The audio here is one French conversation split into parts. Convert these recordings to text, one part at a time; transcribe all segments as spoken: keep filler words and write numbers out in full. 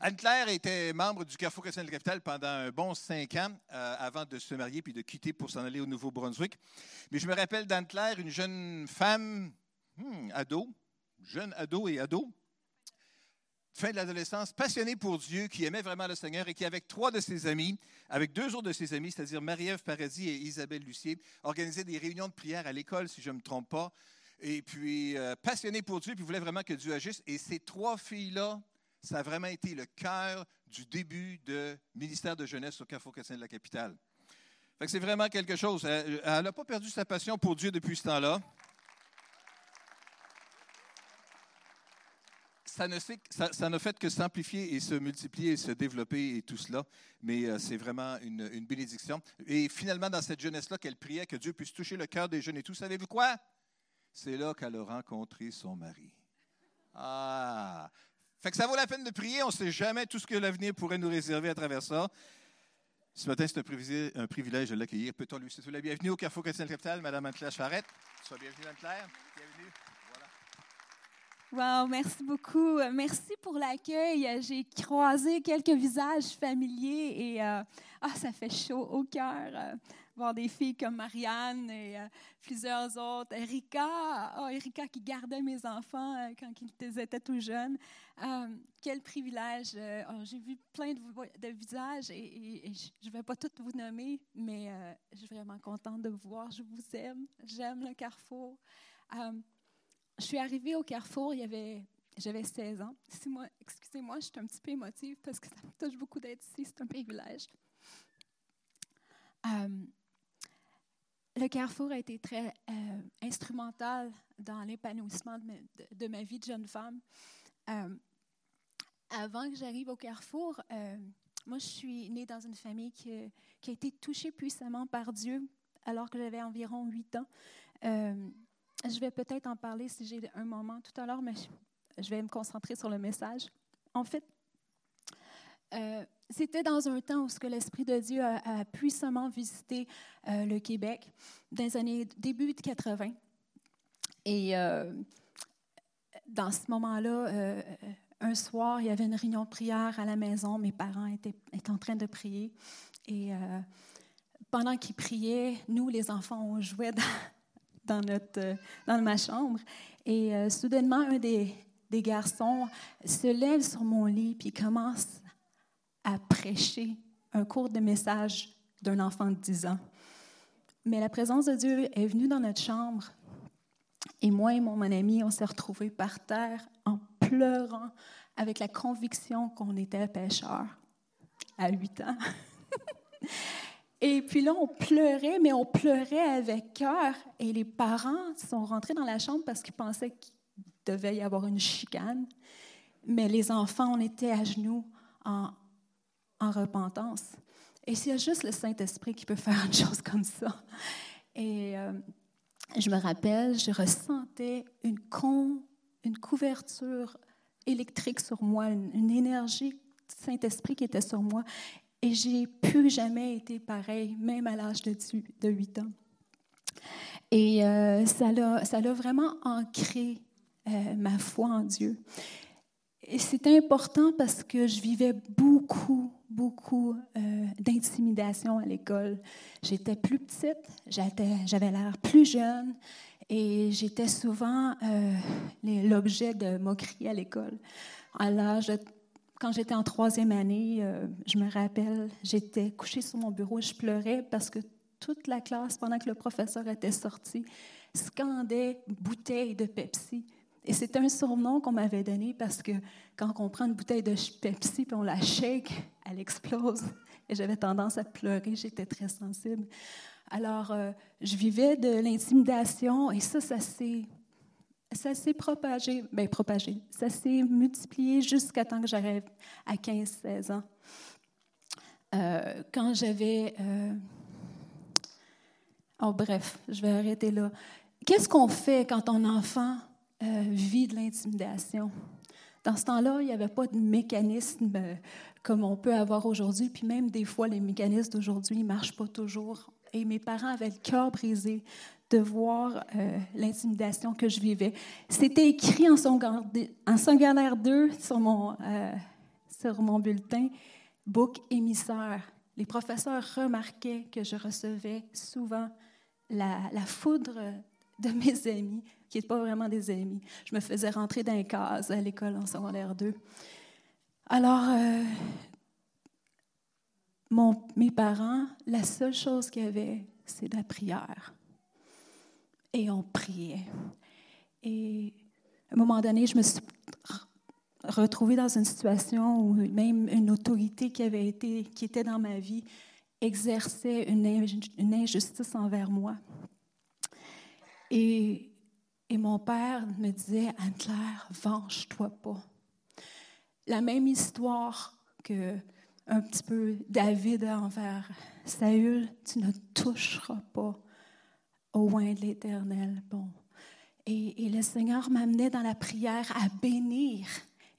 Anne-Claire était membre du Carrefour Cassien de la Capitale pendant un bon cinq ans euh, avant de se marier puis de quitter pour s'en aller au Nouveau-Brunswick. Mais je me rappelle d'Anne-Claire, une jeune femme, hmm, ado, jeune ado et ado, fin de l'adolescence, passionnée pour Dieu, qui aimait vraiment le Seigneur et qui, avec trois de ses amis, avec deux autres de ses amis, c'est-à-dire Marie-Ève Paradis et Isabelle Lucier, organisait des réunions de prière à l'école, si je ne me trompe pas, et puis euh, passionnée pour Dieu, puis voulait vraiment que Dieu agisse. Et ces trois filles-là, ça a vraiment été le cœur du début de ministère de jeunesse au Carrefour Chrétien de la Capitale. Fait que c'est vraiment quelque chose. Elle n'a pas perdu sa passion pour Dieu depuis ce temps-là. Ça ne, ça, ça ne fait que s'amplifier et se multiplier et se développer et tout cela, mais euh, c'est vraiment une, une bénédiction. Et finalement, dans cette jeunesse-là, qu'elle priait que Dieu puisse toucher le cœur des jeunes et tout, savez-vous quoi? C'est là qu'elle a rencontré son mari. Ah! Fait que ça vaut la peine de prier, on ne sait jamais tout ce que l'avenir pourrait nous réserver à travers ça. Ce matin, c'est un, un privilège de l'accueillir. Peut-on lui souhaiter la bienvenue au Carrefour Chrétien de la Capitale, Mme Anne-Claire Charette. Sois bienvenue, Anne-Claire. Bienvenue. Wow, merci beaucoup. Merci pour l'accueil. J'ai croisé quelques visages familiers et euh, ah, ça fait chaud au cœur. Euh, voir des filles comme Marianne et euh, plusieurs autres. Erika, oh, Erika qui gardait mes enfants euh, quand ils étaient tout jeunes. Euh, quel privilège. Euh, oh, j'ai vu plein de, de visages et, et, et je ne vais pas toutes vous nommer, mais euh, je suis vraiment contente de vous voir. Je vous aime. J'aime le Carrefour. Euh, Je suis arrivée au Carrefour, il y avait, j'avais seize ans. Excusez-moi, excusez-moi, je suis un petit peu émotive parce que ça me touche beaucoup d'être ici, c'est un privilège. Euh, le Carrefour a été très euh, instrumental dans l'épanouissement de ma, de, de ma vie de jeune femme. Euh, avant que j'arrive au Carrefour, euh, moi je suis née dans une famille qui, qui a été touchée puissamment par Dieu alors que j'avais environ huit ans. Euh, Je vais peut-être en parler si j'ai un moment tout à l'heure, mais je vais me concentrer sur le message. En fait, euh, c'était dans un temps où ce que l'Esprit de Dieu a, a puissamment visité euh, le Québec, dans les années début de quatre-vingts. Et euh, dans ce moment-là, euh, un soir, il y avait une réunion de prière à la maison. Mes parents étaient, étaient en train de prier. Et euh, pendant qu'ils priaient, nous, les enfants, on jouait dans... Dans, notre, dans ma chambre. Et euh, soudainement, un des, des garçons se lève sur mon lit puis commence à prêcher un court de message d'un enfant de dix ans. Mais la présence de Dieu est venue dans notre chambre. Et moi et mon, mon ami, on s'est retrouvés par terre en pleurant avec la conviction qu'on était pécheurs à huit ans. Et puis là, on pleurait, mais on pleurait avec cœur. Et les parents sont rentrés dans la chambre parce qu'ils pensaient qu'il devait y avoir une chicane. Mais les enfants, on était à genoux en, en repentance. Et c'est juste le Saint-Esprit qui peut faire une chose comme ça. Et euh, je me rappelle, je ressentais une, con, une couverture électrique sur moi, une, une énergie du Saint-Esprit qui était sur moi. Et j'ai plus jamais été pareille, même à l'âge de, de huit ans. Et euh, ça, l'a, ça l'a vraiment ancré euh, ma foi en Dieu. Et c'est important parce que je vivais beaucoup, beaucoup euh, d'intimidation à l'école. J'étais plus petite, j'étais, j'avais l'air plus jeune et j'étais souvent euh, les, l'objet de moqueries à l'école. À l'âge de Quand j'étais en troisième année, euh, je me rappelle, j'étais couchée sur mon bureau et je pleurais parce que toute la classe, pendant que le professeur était sorti, scandait « bouteille de Pepsi ». Et c'est un surnom qu'on m'avait donné parce que quand on prend une bouteille de Pepsi puis on la shake, elle explose. Et j'avais tendance à pleurer, j'étais très sensible. Alors, euh, je vivais de l'intimidation et ça, ça s'est... Ça s'est propagé, bien propagé, ça s'est multiplié jusqu'à temps que j'arrive à quinze seize ans. Euh, quand j'avais... Euh... Oh, bref, je vais arrêter là. Qu'est-ce qu'on fait quand un enfant euh, vit de l'intimidation? Dans ce temps-là, il n'y avait pas de mécanisme euh, comme on peut avoir aujourd'hui, puis même des fois, les mécanismes d'aujourd'hui ne marchent pas toujours. Et mes parents avaient le cœur brisé de voir euh, l'intimidation que je vivais. C'était écrit en secondaire deux sur mon, euh, sur mon bulletin « Bouc émissaire ». Les professeurs remarquaient que je recevais souvent la, la foudre de mes amis, qui n'étaient pas vraiment des amis. Je me faisais rentrer dans les cases à l'école en secondaire deux. Alors, euh, mon, mes parents, la seule chose qu'il y avait, c'est de la prière. Et on priait. Et à un moment donné, je me suis retrouvée dans une situation où même une autorité qui avait été, qui était dans ma vie exerçait une, une injustice envers moi. Et, et mon père me disait, « Anne-Claire, venge-toi pas. » La même histoire que un petit peu David envers Saül, « Tu ne toucheras pas au oint de l'Éternel. » Bon. Et, et le Seigneur m'amenait dans la prière à bénir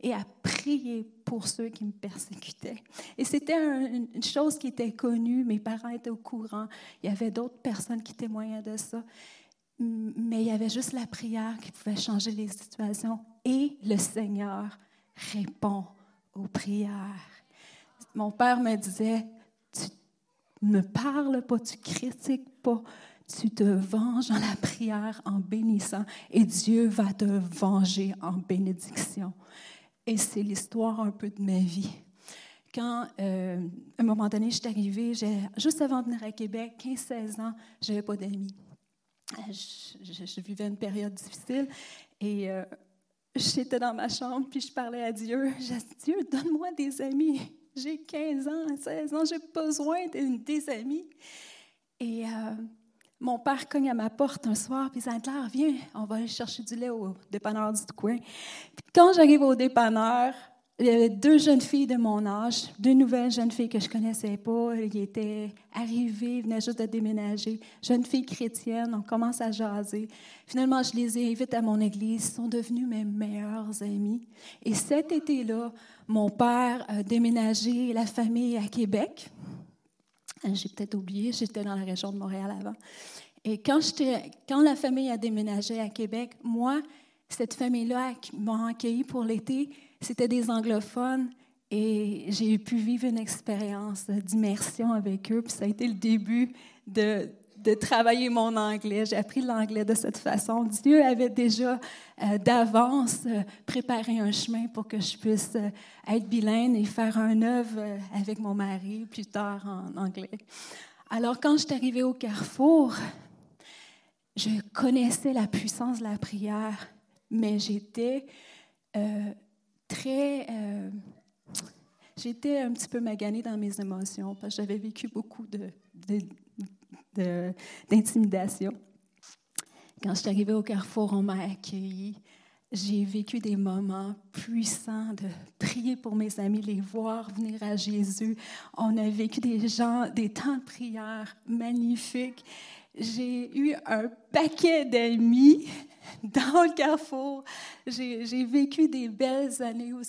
et à prier pour ceux qui me persécutaient. Et c'était un, une chose qui était connue, mes parents étaient au courant, il y avait d'autres personnes qui témoignaient de ça, mais il y avait juste la prière qui pouvait changer les situations. Et le Seigneur répond aux prières. Mon père me disait, « Tu ne parles pas, tu critiques pas. » Tu te venges dans la prière en bénissant et Dieu va te venger en bénédiction. Et c'est l'histoire un peu de ma vie. Quand, euh, à un moment donné, je suis arrivée, j'ai, juste avant de venir à Québec, quinze à seize ans, je n'avais pas d'amis. Je, je, je vivais une période difficile et euh, j'étais dans ma chambre puis je parlais à Dieu. J'ai dit, Dieu, donne-moi des amis. J'ai quinze ans, seize ans, j'ai besoin de, des amis. Et... Euh, Mon père cogne à ma porte un soir, puis il dit, « Anne-Claire, viens, on va aller chercher du lait au dépanneur du coin. » Puis quand j'arrive au dépanneur, il y avait deux jeunes filles de mon âge, deux nouvelles jeunes filles que je ne connaissais pas. Ils étaient arrivées, ils venaient juste de déménager. Jeunes filles chrétiennes, on commence à jaser. Finalement, je les invite à mon église. Ils sont devenus mes meilleurs amis. Et cet été-là, mon père a déménagé la famille à Québec. J'ai peut-être oublié, j'étais dans la région de Montréal avant. Et quand, quand la famille a déménagé à Québec, moi, cette famille-là qui m'a accueillie pour l'été, c'était des anglophones et j'ai pu vivre une expérience d'immersion avec eux. Puis ça a été le début de, de travailler mon anglais. J'ai appris l'anglais de cette façon. Dieu avait déjà euh, d'avance euh, préparé un chemin pour que je puisse euh, être bilingue et faire une œuvre euh, avec mon mari plus tard en anglais. Alors, quand je suis arrivée au Carrefour, je connaissais la puissance de la prière, mais j'étais euh, très... Euh, j'étais un petit peu maganée dans mes émotions parce que j'avais vécu beaucoup de... de De, d'intimidation. Quand je suis arrivée au Carrefour, on m'a accueillie. J'ai vécu des moments puissants de prier pour mes amis, les voir venir à Jésus. On a vécu des gens, des temps de prière magnifiques. J'ai eu un paquet d'amis dans le Carrefour. J'ai, j'ai vécu des belles années où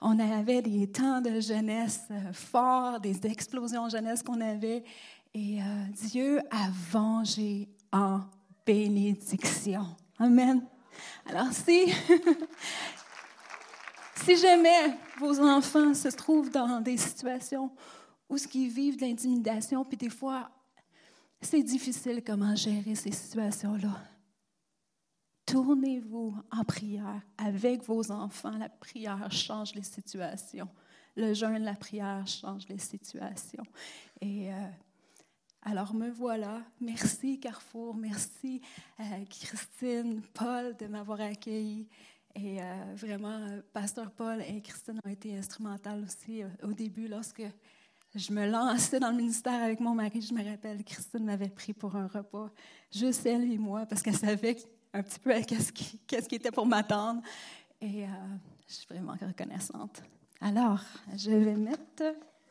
on avait des temps de jeunesse forts, des explosions jeunesse qu'on avait. Et euh, Dieu a vengé en bénédiction. Amen. Alors, si, si jamais vos enfants se trouvent dans des situations où ils vivent de l'intimidation, puis des fois, c'est difficile comment gérer ces situations-là, tournez-vous en prière avec vos enfants. La prière change les situations. Le jeûne, la prière change les situations. Et... Euh, Alors, me voilà. Merci, Carrefour. Merci, euh, Christine, Paul, de m'avoir accueilli. Et euh, vraiment, euh, Pasteur Paul et Christine ont été instrumentales aussi. Euh, au début, lorsque je me lançais dans le ministère avec mon mari, je me rappelle, Christine m'avait pris pour un repas, juste elle et moi, parce qu'elle savait un petit peu qu'est-ce qui, qu'est-ce qui était pour m'attendre. Et euh, je suis vraiment reconnaissante. Alors, je vais mettre...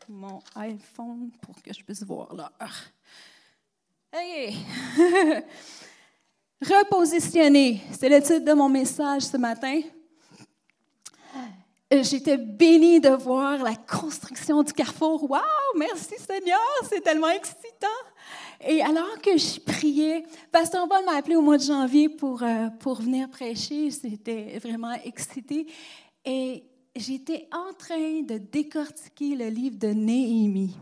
mon iPhone pour que je puisse voir l'heure. Hey! Repositionner, c'est le titre de mon message ce matin. J'étais bénie de voir la construction du Carrefour. Waouh! Merci Seigneur! C'est tellement excitant! Et alors que je priais, Pasteur Paul m'a appelé au mois de janvier pour, euh, pour venir prêcher. J'étais vraiment excitée. Et j'étais en train de décortiquer le livre de Néhémie.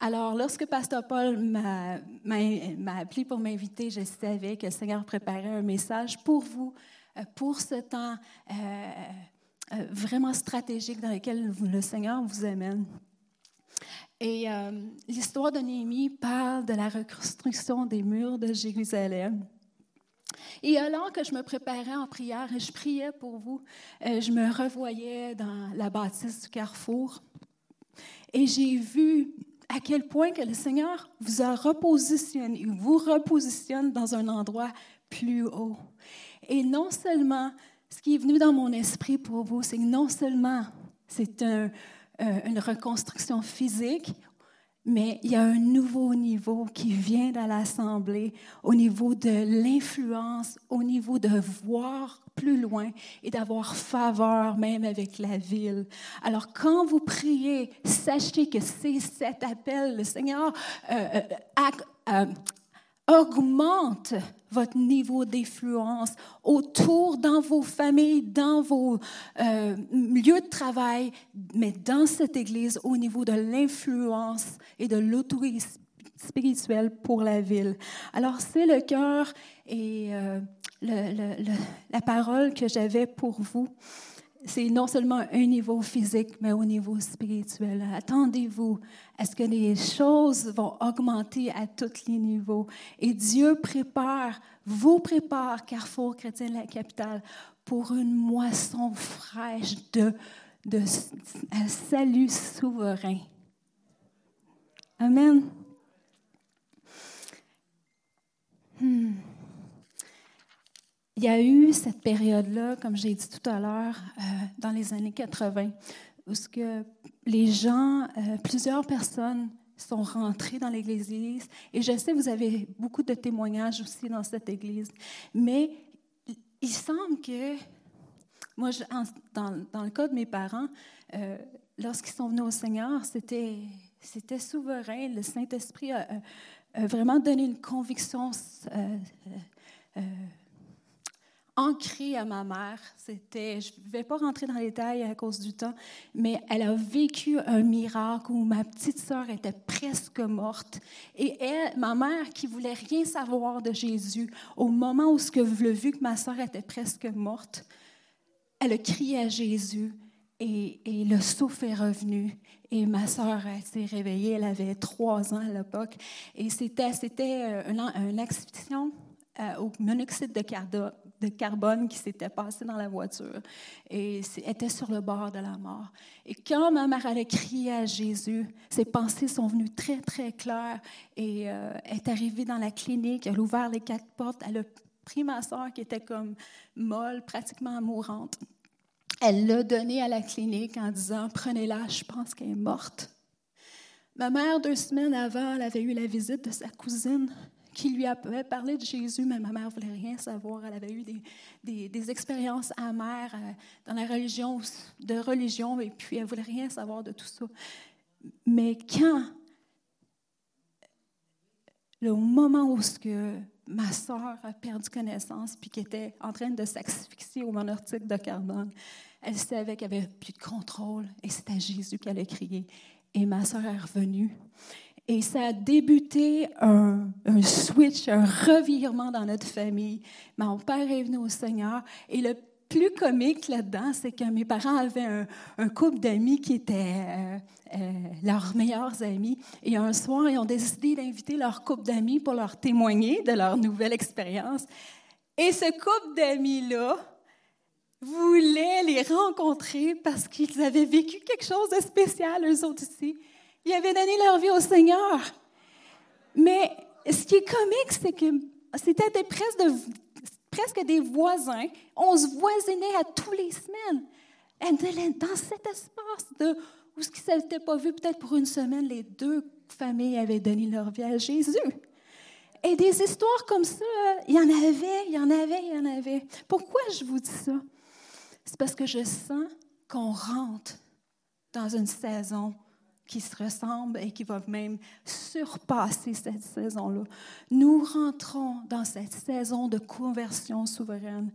Alors, lorsque Pasteur Paul m'a, m'a, m'a appelé pour m'inviter, je savais que le Seigneur préparait un message pour vous, pour ce temps euh, vraiment stratégique dans lequel le Seigneur vous amène. Et euh, l'histoire de Néhémie parle de la reconstruction des murs de Jérusalem. Et alors que je me préparais en prière et je priais pour vous, euh, je me revoyais dans la bâtisse du Carrefour et j'ai vu à quel point que le Seigneur vous a repositionné, vous repositionne dans un endroit plus haut. Et non seulement, ce qui est venu dans mon esprit pour vous, c'est que non seulement c'est un, euh, une reconstruction physique, mais il y a un nouveau niveau qui vient à l'Assemblée au niveau de l'influence, au niveau de voir plus loin et d'avoir faveur même avec la ville. Alors, quand vous priez, sachez que c'est cet appel. Le Seigneur euh, euh, euh, augmente votre niveau d'influence autour, dans vos familles, dans vos euh, lieux de travail, mais dans cette Église, au niveau de l'influence et de l'autorité spirituelle pour la ville. Alors, c'est le cœur et euh, le, le, le, la parole que j'avais pour vous. C'est non seulement un niveau physique, mais au niveau spirituel. Attendez-vous à ce que les choses vont augmenter à tous les niveaux. Et Dieu prépare, vous prépare, Carrefour Chrétien de la Capitale, pour une moisson fraîche de, de, de salut souverain. Amen. Hmm. Il y a eu cette période-là, comme j'ai dit tout à l'heure, euh, dans les années quatre-vingts, où ce que les gens, euh, plusieurs personnes sont rentrées dans l'Église. Et je sais, vous avez beaucoup de témoignages aussi dans cette Église. Mais il semble que, moi, je, en, dans, dans le cas de mes parents, euh, lorsqu'ils sont venus au Seigneur, c'était, c'était souverain. Le Saint-Esprit a, a vraiment donné une conviction euh, euh, ancrée à ma mère. C'était, je ne vais pas rentrer dans les détails à cause du temps, mais elle a vécu un miracle où ma petite sœur était presque morte. Et elle, ma mère, qui ne voulait rien savoir de Jésus, au moment où ce que le vu que ma sœur était presque morte, elle a crié à Jésus et, et le souffle est revenu. Et ma sœur s'est réveillée, elle avait trois ans à l'époque. Et c'était, c'était une, une accident euh, au monoxyde de carbone. de carbone qui s'était passé dans la voiture et était sur le bord de la mort. Et quand ma mère allait crier à Jésus, ses pensées sont venues très, très claires et euh, est arrivée dans la clinique, elle a ouvert les quatre portes, elle a pris ma soeur qui était comme molle, pratiquement mourante. Elle l'a donnée à la clinique en disant « Prenez-la, je pense qu'elle est morte ». Ma mère, deux semaines avant, elle avait eu la visite de sa cousine qui lui avait parlé de Jésus, mais ma mère ne voulait rien savoir. Elle avait eu des, des, des expériences amères dans la religion, de religion, et puis elle ne voulait rien savoir de tout ça. Mais quand, au moment où que ma sœur a perdu connaissance puis qu'elle était en train de s'asphyxier au monoxyde de carbone, elle savait qu'elle n'avait plus de contrôle, et c'était à Jésus qu'elle a crié. Et ma sœur est revenue. Et ça a débuté un, un switch, un revirement dans notre famille. Mon père est venu au Seigneur. Et le plus comique là-dedans, c'est que mes parents avaient un, un couple d'amis qui étaient euh, euh, leurs meilleurs amis. Et un soir, ils ont décidé d'inviter leur couple d'amis pour leur témoigner de leur nouvelle expérience. Et ce couple d'amis-là voulait les rencontrer parce qu'ils avaient vécu quelque chose de spécial, eux autres ici. Ils avaient donné leur vie au Seigneur. Mais ce qui est comique, c'est que c'était des presque, de, presque des voisins. On se voisinait à tous les semaines. Dans cet espace de, où ce qui ne s'était pas vu, peut-être pour une semaine, les deux familles avaient donné leur vie à Jésus. Et des histoires comme ça, il y en avait, il y en avait, il y en avait. Pourquoi je vous dis ça? C'est parce que je sens qu'on rentre dans une saison qui se ressemblent et qui va même surpasser cette saison-là. Nous rentrons dans cette saison de conversion souveraine.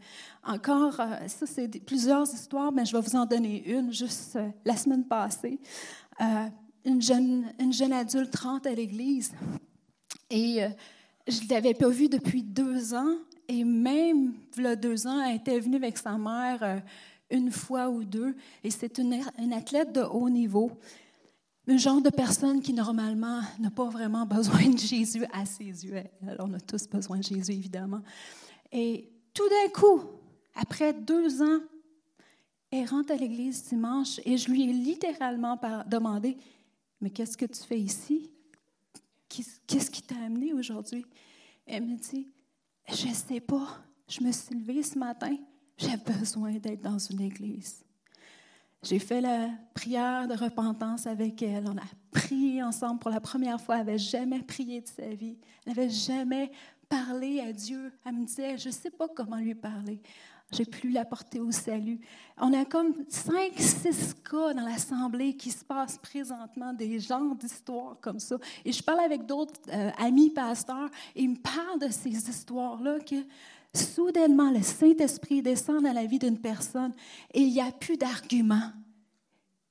Encore, ça c'est plusieurs histoires, mais je vais vous en donner une juste la semaine passée. Euh, une, jeune, une jeune adulte rentre à l'église et euh, je ne l'avais pas vue depuis deux ans et même il y a deux ans, elle était venue avec sa mère euh, une fois ou deux et c'est une, une athlète de haut niveau. Le genre de personne qui, normalement, n'a pas vraiment besoin de Jésus à ses yeux. Alors, on a tous besoin de Jésus, évidemment. Et tout d'un coup, après deux ans, elle rentre à l'église dimanche et je lui ai littéralement demandé, « Mais qu'est-ce que tu fais ici? Qu'est-ce qui t'a amené aujourd'hui? » Elle me dit, « Je ne sais pas. Je me suis levée ce matin. J'ai besoin d'être dans une église. » J'ai fait la prière de repentance avec elle. On a prié ensemble pour la première fois. Elle n'avait jamais prié de sa vie. Elle n'avait jamais parlé à Dieu. Elle me disait, je ne sais pas comment lui parler. J'ai pu la porter au salut. On a comme cinq, six cas dans l'Assemblée qui se passent présentement, des genres d'histoires comme ça. Et je parle avec d'autres euh, amis pasteurs et ils me parlent de ces histoires-là que... Soudainement, le Saint-Esprit descend dans la vie d'une personne et il n'y a plus d'argument.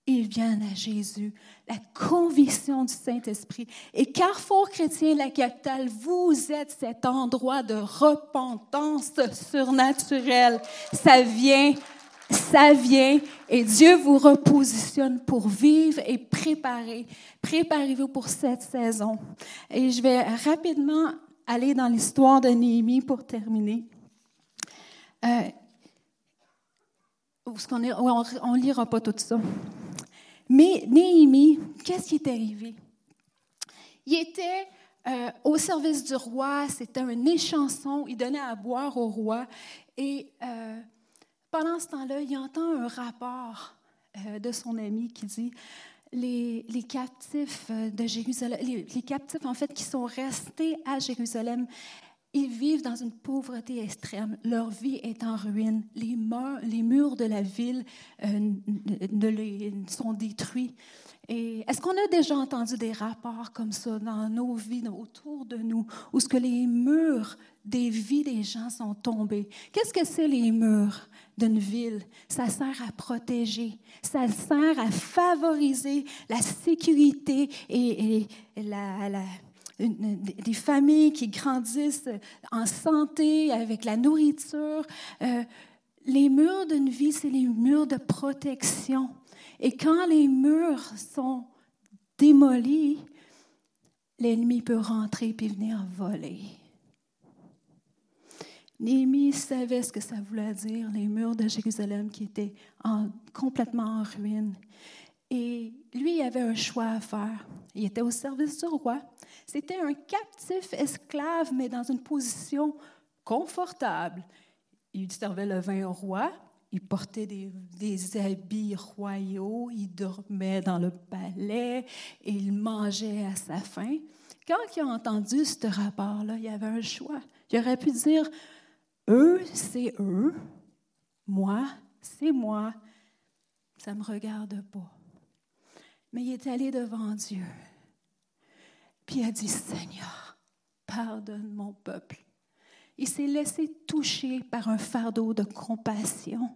Ils viennent à Jésus, la conviction du Saint-Esprit. Et Carrefour Chrétien de la Capitale, vous êtes cet endroit de repentance surnaturelle. Ça vient, ça vient et Dieu vous repositionne pour vivre et préparer. Préparez-vous pour cette saison. Et je vais rapidement... aller dans l'histoire de Néhémie pour terminer. Euh, qu'on est, on ne lira pas tout ça. Mais Néhémie, qu'est-ce qui est arrivé? Il était euh, au service du roi, c'était un échanson, il donnait à boire au roi. Et euh, pendant ce temps-là, il entend un rapport euh, de son ami qui dit... Les, les captifs de Jérusalem, les, les captifs en fait qui sont restés à Jérusalem, ils vivent dans une pauvreté extrême. Leur vie est en ruine. Les murs, les murs de la ville euh, de les, sont détruits. Et est-ce qu'on a déjà entendu des rapports comme ça dans nos vies, autour de nous, où ce que les murs des vies des gens sont tombés? Qu'est-ce que c'est les murs d'une ville? Ça sert à protéger, ça sert à favoriser la sécurité et, et la... la Une, des familles qui grandissent en santé, avec la nourriture. Euh, les murs d'une vie, c'est les murs de protection. Et quand les murs sont démolis, l'ennemi peut rentrer et venir voler. Néhémie savait ce que ça voulait dire, les murs de Jérusalem qui étaient en, complètement en ruine. Et lui, il avait un choix à faire. Il était au service du roi. C'était un captif esclave, mais dans une position confortable. Il servait le vin au roi, il portait des, des habits royaux, il dormait dans le palais, et il mangeait à sa faim. Quand il a entendu ce rapport-là, il avait un choix. Il aurait pu dire, « Eux, c'est eux. Moi, c'est moi. Ça ne me regarde pas. » Mais il est allé devant Dieu. Puis il a dit, « Seigneur, pardonne mon peuple. » Il s'est laissé toucher par un fardeau de compassion.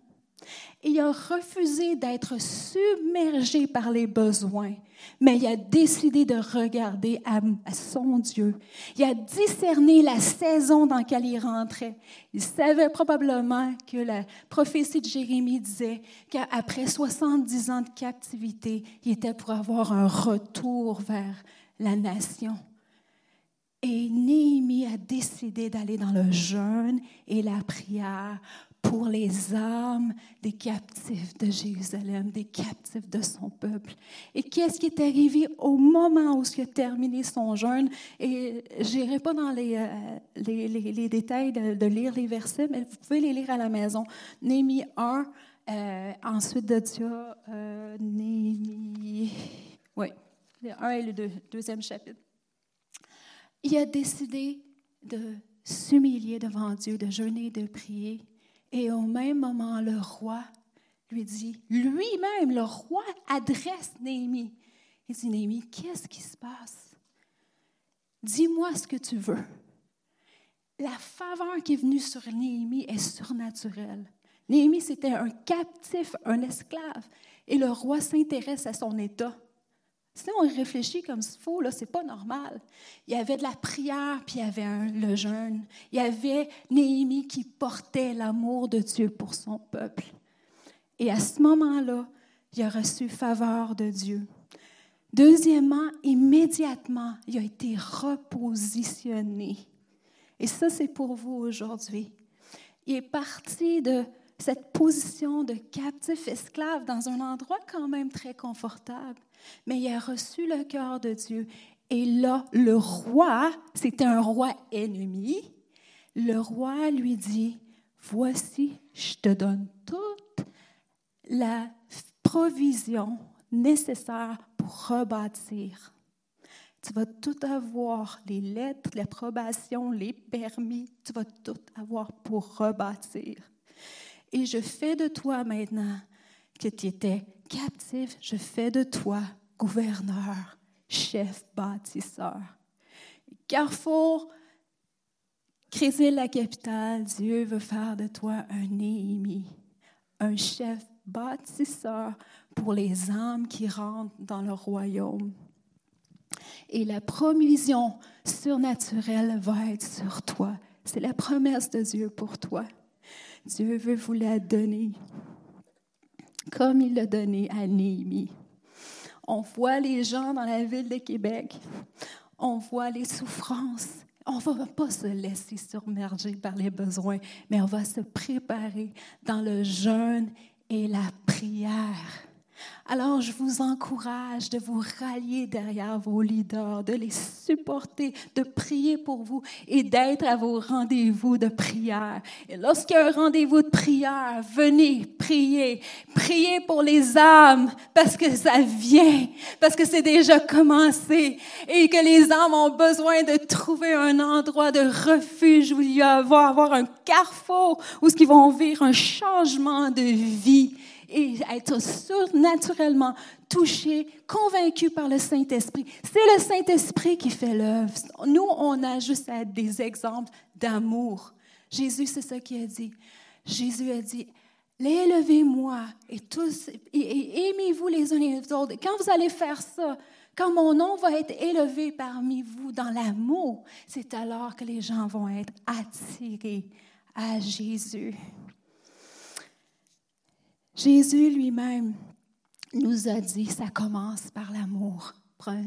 Et il a refusé d'être submergé par les besoins, mais il a décidé de regarder à, à son Dieu. Il a discerné la saison dans laquelle il rentrait. Il savait probablement que la prophétie de Jérémie disait qu'après soixante-dix ans de captivité, il était pour avoir un retour vers la nation. Et Néhémie a décidé d'aller dans le jeûne et la prière pour les âmes des captifs de Jérusalem, des captifs de son peuple. Et qu'est-ce qui est arrivé au moment où il a terminé son jeûne? Et je n'irai pas dans les, les, les, les détails de, de lire les versets, mais vous pouvez les lire à la maison. Néhémie un, euh, ensuite de ça, euh, Néhémie... Oui, le un et le deux, deuxième chapitre. Il a décidé de s'humilier devant Dieu, de jeûner, de prier. Et au même moment, le roi lui dit, lui-même, le roi adresse Néhémie. Il dit, Néhémie, qu'est-ce qui se passe? Dis-moi ce que tu veux. La faveur qui est venue sur Néhémie est surnaturelle. Néhémie, c'était un captif, un esclave, et le roi s'intéresse à son état. Si on réfléchit comme il faut, là, c'est pas normal. Il y avait de la prière, puis il y avait un, le jeûne. Il y avait Néhémie qui portait l'amour de Dieu pour son peuple. Et à ce moment-là, il a reçu faveur de Dieu. Deuxièmement, immédiatement, il a été repositionné. Et ça, c'est pour vous aujourd'hui. Il est parti de cette position de captif esclave dans un endroit quand même très confortable, mais il a reçu le cœur de Dieu. Et là, le roi, c'était un roi ennemi, le roi lui dit, « Voici, je te donne toute la provision nécessaire pour rebâtir. » Tu vas tout avoir, les lettres, l'approbation, les permis, tu vas tout avoir pour rebâtir. Et je fais de toi maintenant que tu étais captif, je fais de toi gouverneur, chef bâtisseur. Carrefour, Chrétien de la Capitale, Dieu veut faire de toi un Néhémie, un chef bâtisseur pour les âmes qui rentrent dans le royaume. Et la provision surnaturelle va être sur toi. C'est la promesse de Dieu pour toi. Dieu veut vous la donner, comme il l'a donnée à Néhémie. On voit les gens dans la ville de Québec, on voit les souffrances. On ne va pas se laisser submerger par les besoins, mais on va se préparer dans le jeûne et la prière. Alors, je vous encourage de vous rallier derrière vos leaders, de les supporter, de prier pour vous et d'être à vos rendez-vous de prière. Et lorsqu'il y a un rendez-vous de prière, venez prier. Priez pour les âmes parce que ça vient, parce que c'est déjà commencé et que les âmes ont besoin de trouver un endroit de refuge où il va y avoir un carrefour, où ils vont vivre un changement de vie. Et être surnaturellement touché, convaincu par le Saint-Esprit. C'est le Saint-Esprit qui fait l'œuvre. Nous, on a juste des exemples d'amour. Jésus, c'est ça qu'il a dit. Jésus a dit, « Élevez-moi et, tous, et, et aimez-vous les uns les autres. » Et quand vous allez faire ça, quand mon nom va être élevé parmi vous dans l'amour, c'est alors que les gens vont être attirés à Jésus. Jésus lui-même nous a dit, ça commence par l'amour.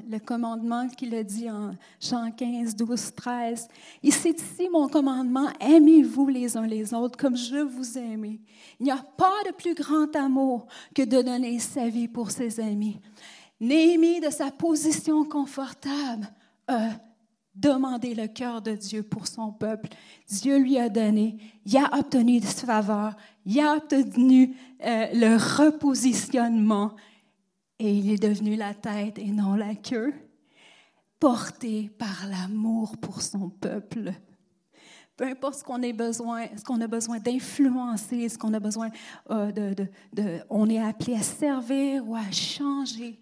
Le commandement qu'il a dit en Jean quinze, douze, treize. « Ici, ici, mon commandement, aimez-vous les uns les autres comme je vous aimais. » Il n'y a pas de plus grand amour que de donner sa vie pour ses amis. Néhémie, de sa position confortable, a demandé le cœur de Dieu pour son peuple. Dieu lui a donné, il a obtenu de sa faveur, il a obtenu euh, le repositionnement et il est devenu la tête et non la queue, porté par l'amour pour son peuple. Peu importe ce qu'on ait besoin, ce qu'on a besoin d'influencer, ce qu'on a besoin euh, de, de, de... On est appelé à servir ou à changer.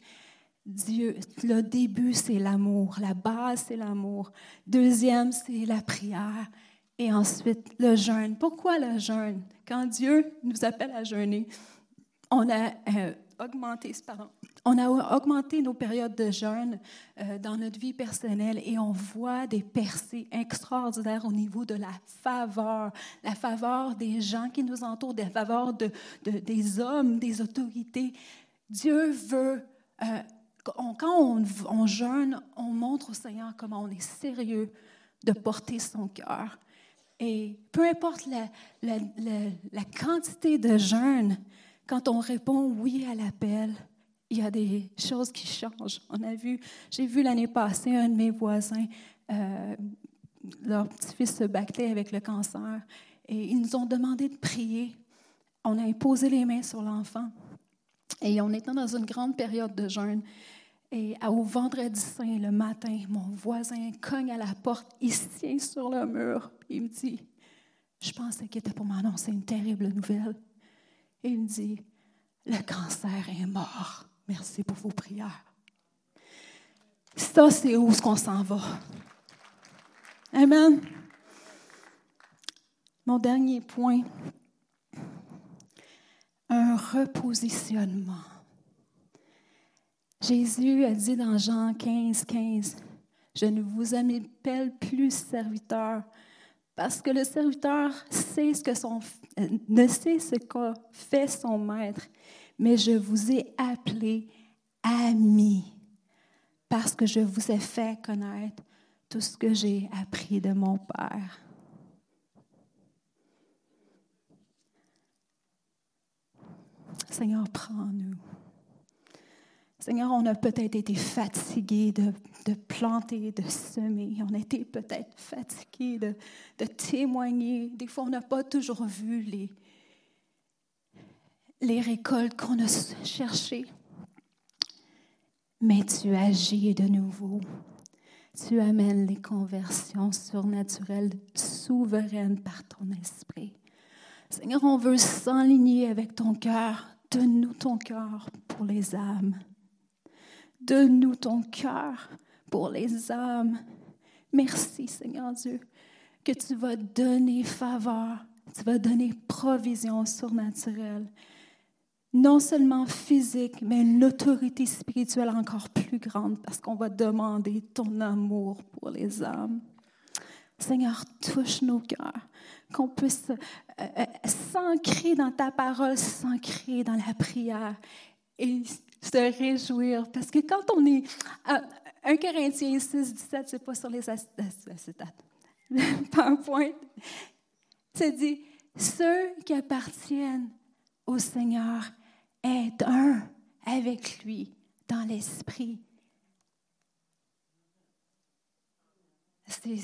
Dieu, le début, c'est l'amour. La base, c'est l'amour. Deuxième, c'est la prière. Et ensuite, le jeûne. Pourquoi le jeûne? Quand Dieu nous appelle à jeûner, on a euh, augmenté, pardon, on a augmenté nos périodes de jeûne euh, dans notre vie personnelle et on voit des percées extraordinaires au niveau de la faveur, la faveur des gens qui nous entourent, la faveur de, de, des hommes, des autorités. Dieu veut... Euh, Quand on, on jeûne, on montre au Seigneur comment on est sérieux de porter son cœur. Et peu importe la, la, la, la quantité de jeûne, quand on répond oui à l'appel, il y a des choses qui changent. On a vu, j'ai vu l'année passée un de mes voisins, euh, leur petit-fils se battait avec le cancer, et ils nous ont demandé de prier. On a imposé les mains sur l'enfant. Et on était dans une grande période de jeûne. Et au vendredi saint, le matin, mon voisin cogne à la porte, il se tient sur le mur. Il me dit, je pensais qu'il était pour m'annoncer une terrible nouvelle. Et il me dit, le cancer est mort. Merci pour vos prières. ça, c'est où est-ce qu'on s'en va. Amen. Mon dernier point, un repositionnement. Jésus a dit dans Jean quinze, quinze, « Je ne vous appelle plus serviteur, parce que le serviteur sait ce que son, ne sait ce qu'a fait son maître, mais je vous ai appelé ami, parce que je vous ai fait connaître tout ce que j'ai appris de mon Père. » Seigneur, prends-nous. Seigneur, on a peut-être été fatigués de, de planter, de semer. On a été peut-être fatigués de, de témoigner. Des fois, on n'a pas toujours vu les, les récoltes qu'on a cherchées. Mais tu agis de nouveau. Tu amènes les conversions surnaturelles, souveraines par ton esprit. Seigneur, on veut s'enligner avec ton cœur. Donne-nous ton cœur pour les âmes. Donne-nous ton cœur pour les âmes. Merci, Seigneur Dieu, que tu vas donner faveur, tu vas donner provision surnaturelle, non seulement physique, mais une autorité spirituelle encore plus grande parce qu'on va demander ton amour pour les âmes. Seigneur, touche nos cœurs, qu'on puisse euh, euh, s'ancrer dans ta parole, s'ancrer dans la prière et se réjouir. Parce que quand on est euh, un Corinthiens six, dix-sept, c'est pas sur les acétates, PowerPoint, c'est dit, ceux qui appartiennent au Seigneur est un avec lui dans l'esprit. C'est,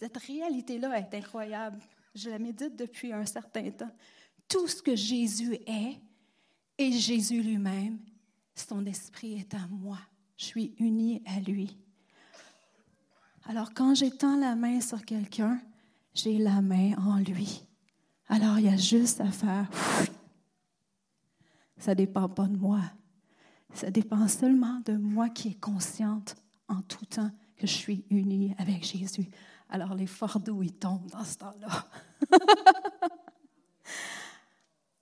cette réalité-là est incroyable. Je la médite depuis un certain temps. Tout ce que Jésus est, et Jésus lui-même, son esprit est à moi. Je suis unie à lui. Alors, quand j'étends la main sur quelqu'un, j'ai la main en lui. Alors, il y a juste à faire... Ça ne dépend pas de moi. Ça dépend seulement de moi qui est consciente en tout temps que je suis unie avec Jésus. Alors, les fardeaux, ils tombent dans ce temps-là.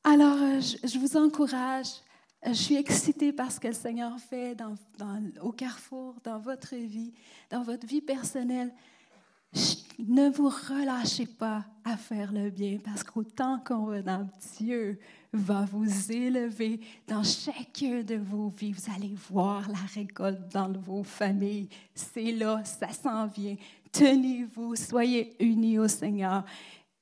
Alors, je, je vous encourage. Je suis excitée par ce que le Seigneur fait dans, dans, au Carrefour, dans votre vie, dans votre vie personnelle. Ne vous relâchez pas à faire le bien, parce qu'au temps convenable, Dieu va vous élever dans chacun de vos vies. Vous allez voir la récolte dans vos familles. C'est là, ça s'en vient. Tenez-vous, soyez unis au Seigneur.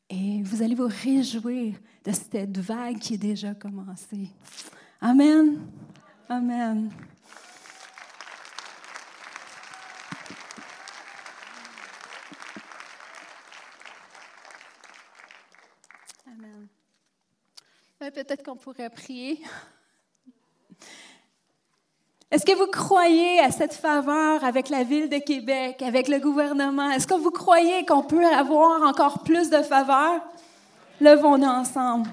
Et vous allez vous réjouir de cette vague qui est déjà commencée. Amen. Amen. Amen. Peut-être qu'on pourrait prier. Est-ce que vous croyez à cette faveur avec la Ville de Québec, avec le gouvernement? Est-ce que vous croyez qu'on peut avoir encore plus de faveur? Levons-nous ensemble.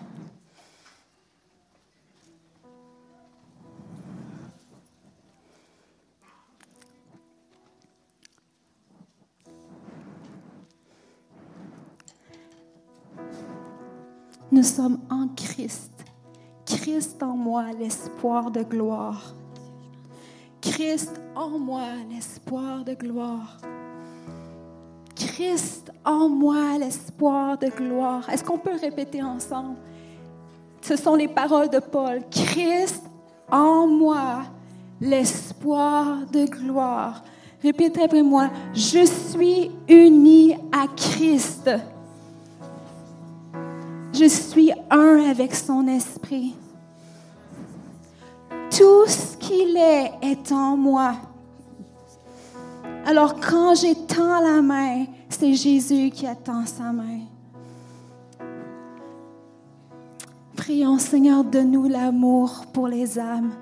Nous sommes en Christ. Christ en moi, l'espoir de gloire. Christ en moi, l'espoir de gloire. Christ en moi, l'espoir de gloire. Est-ce qu'on peut le répéter ensemble? Ce sont les paroles de Paul. Christ en moi, l'espoir de gloire. Répétez après moi. Je suis uni à Christ. Je suis un avec son esprit. Tout ce qu'il est est en moi. Alors quand j'étends la main, c'est Jésus qui attend sa main. Prions, Seigneur, donne-nous l'amour pour les âmes.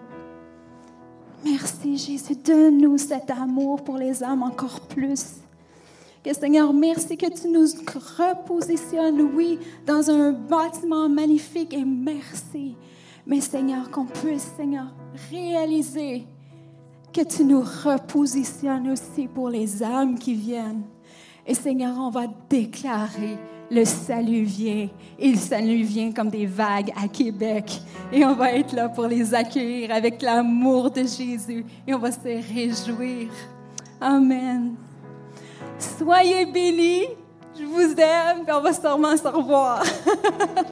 Merci, Jésus, donne-nous cet amour pour les âmes encore plus. Que, Seigneur, merci que tu nous repositionnes, oui, dans un bâtiment magnifique et merci. Mais, Seigneur, qu'on puisse, Seigneur, réaliser que tu nous repositionnes aussi pour les âmes qui viennent. Et Seigneur, on va déclarer le salut vient. Et le salut vient comme des vagues à Québec. Et on va être là pour les accueillir avec l'amour de Jésus. Et on va se réjouir. Amen. Soyez bénis. Je vous aime. Et on va sûrement se revoir.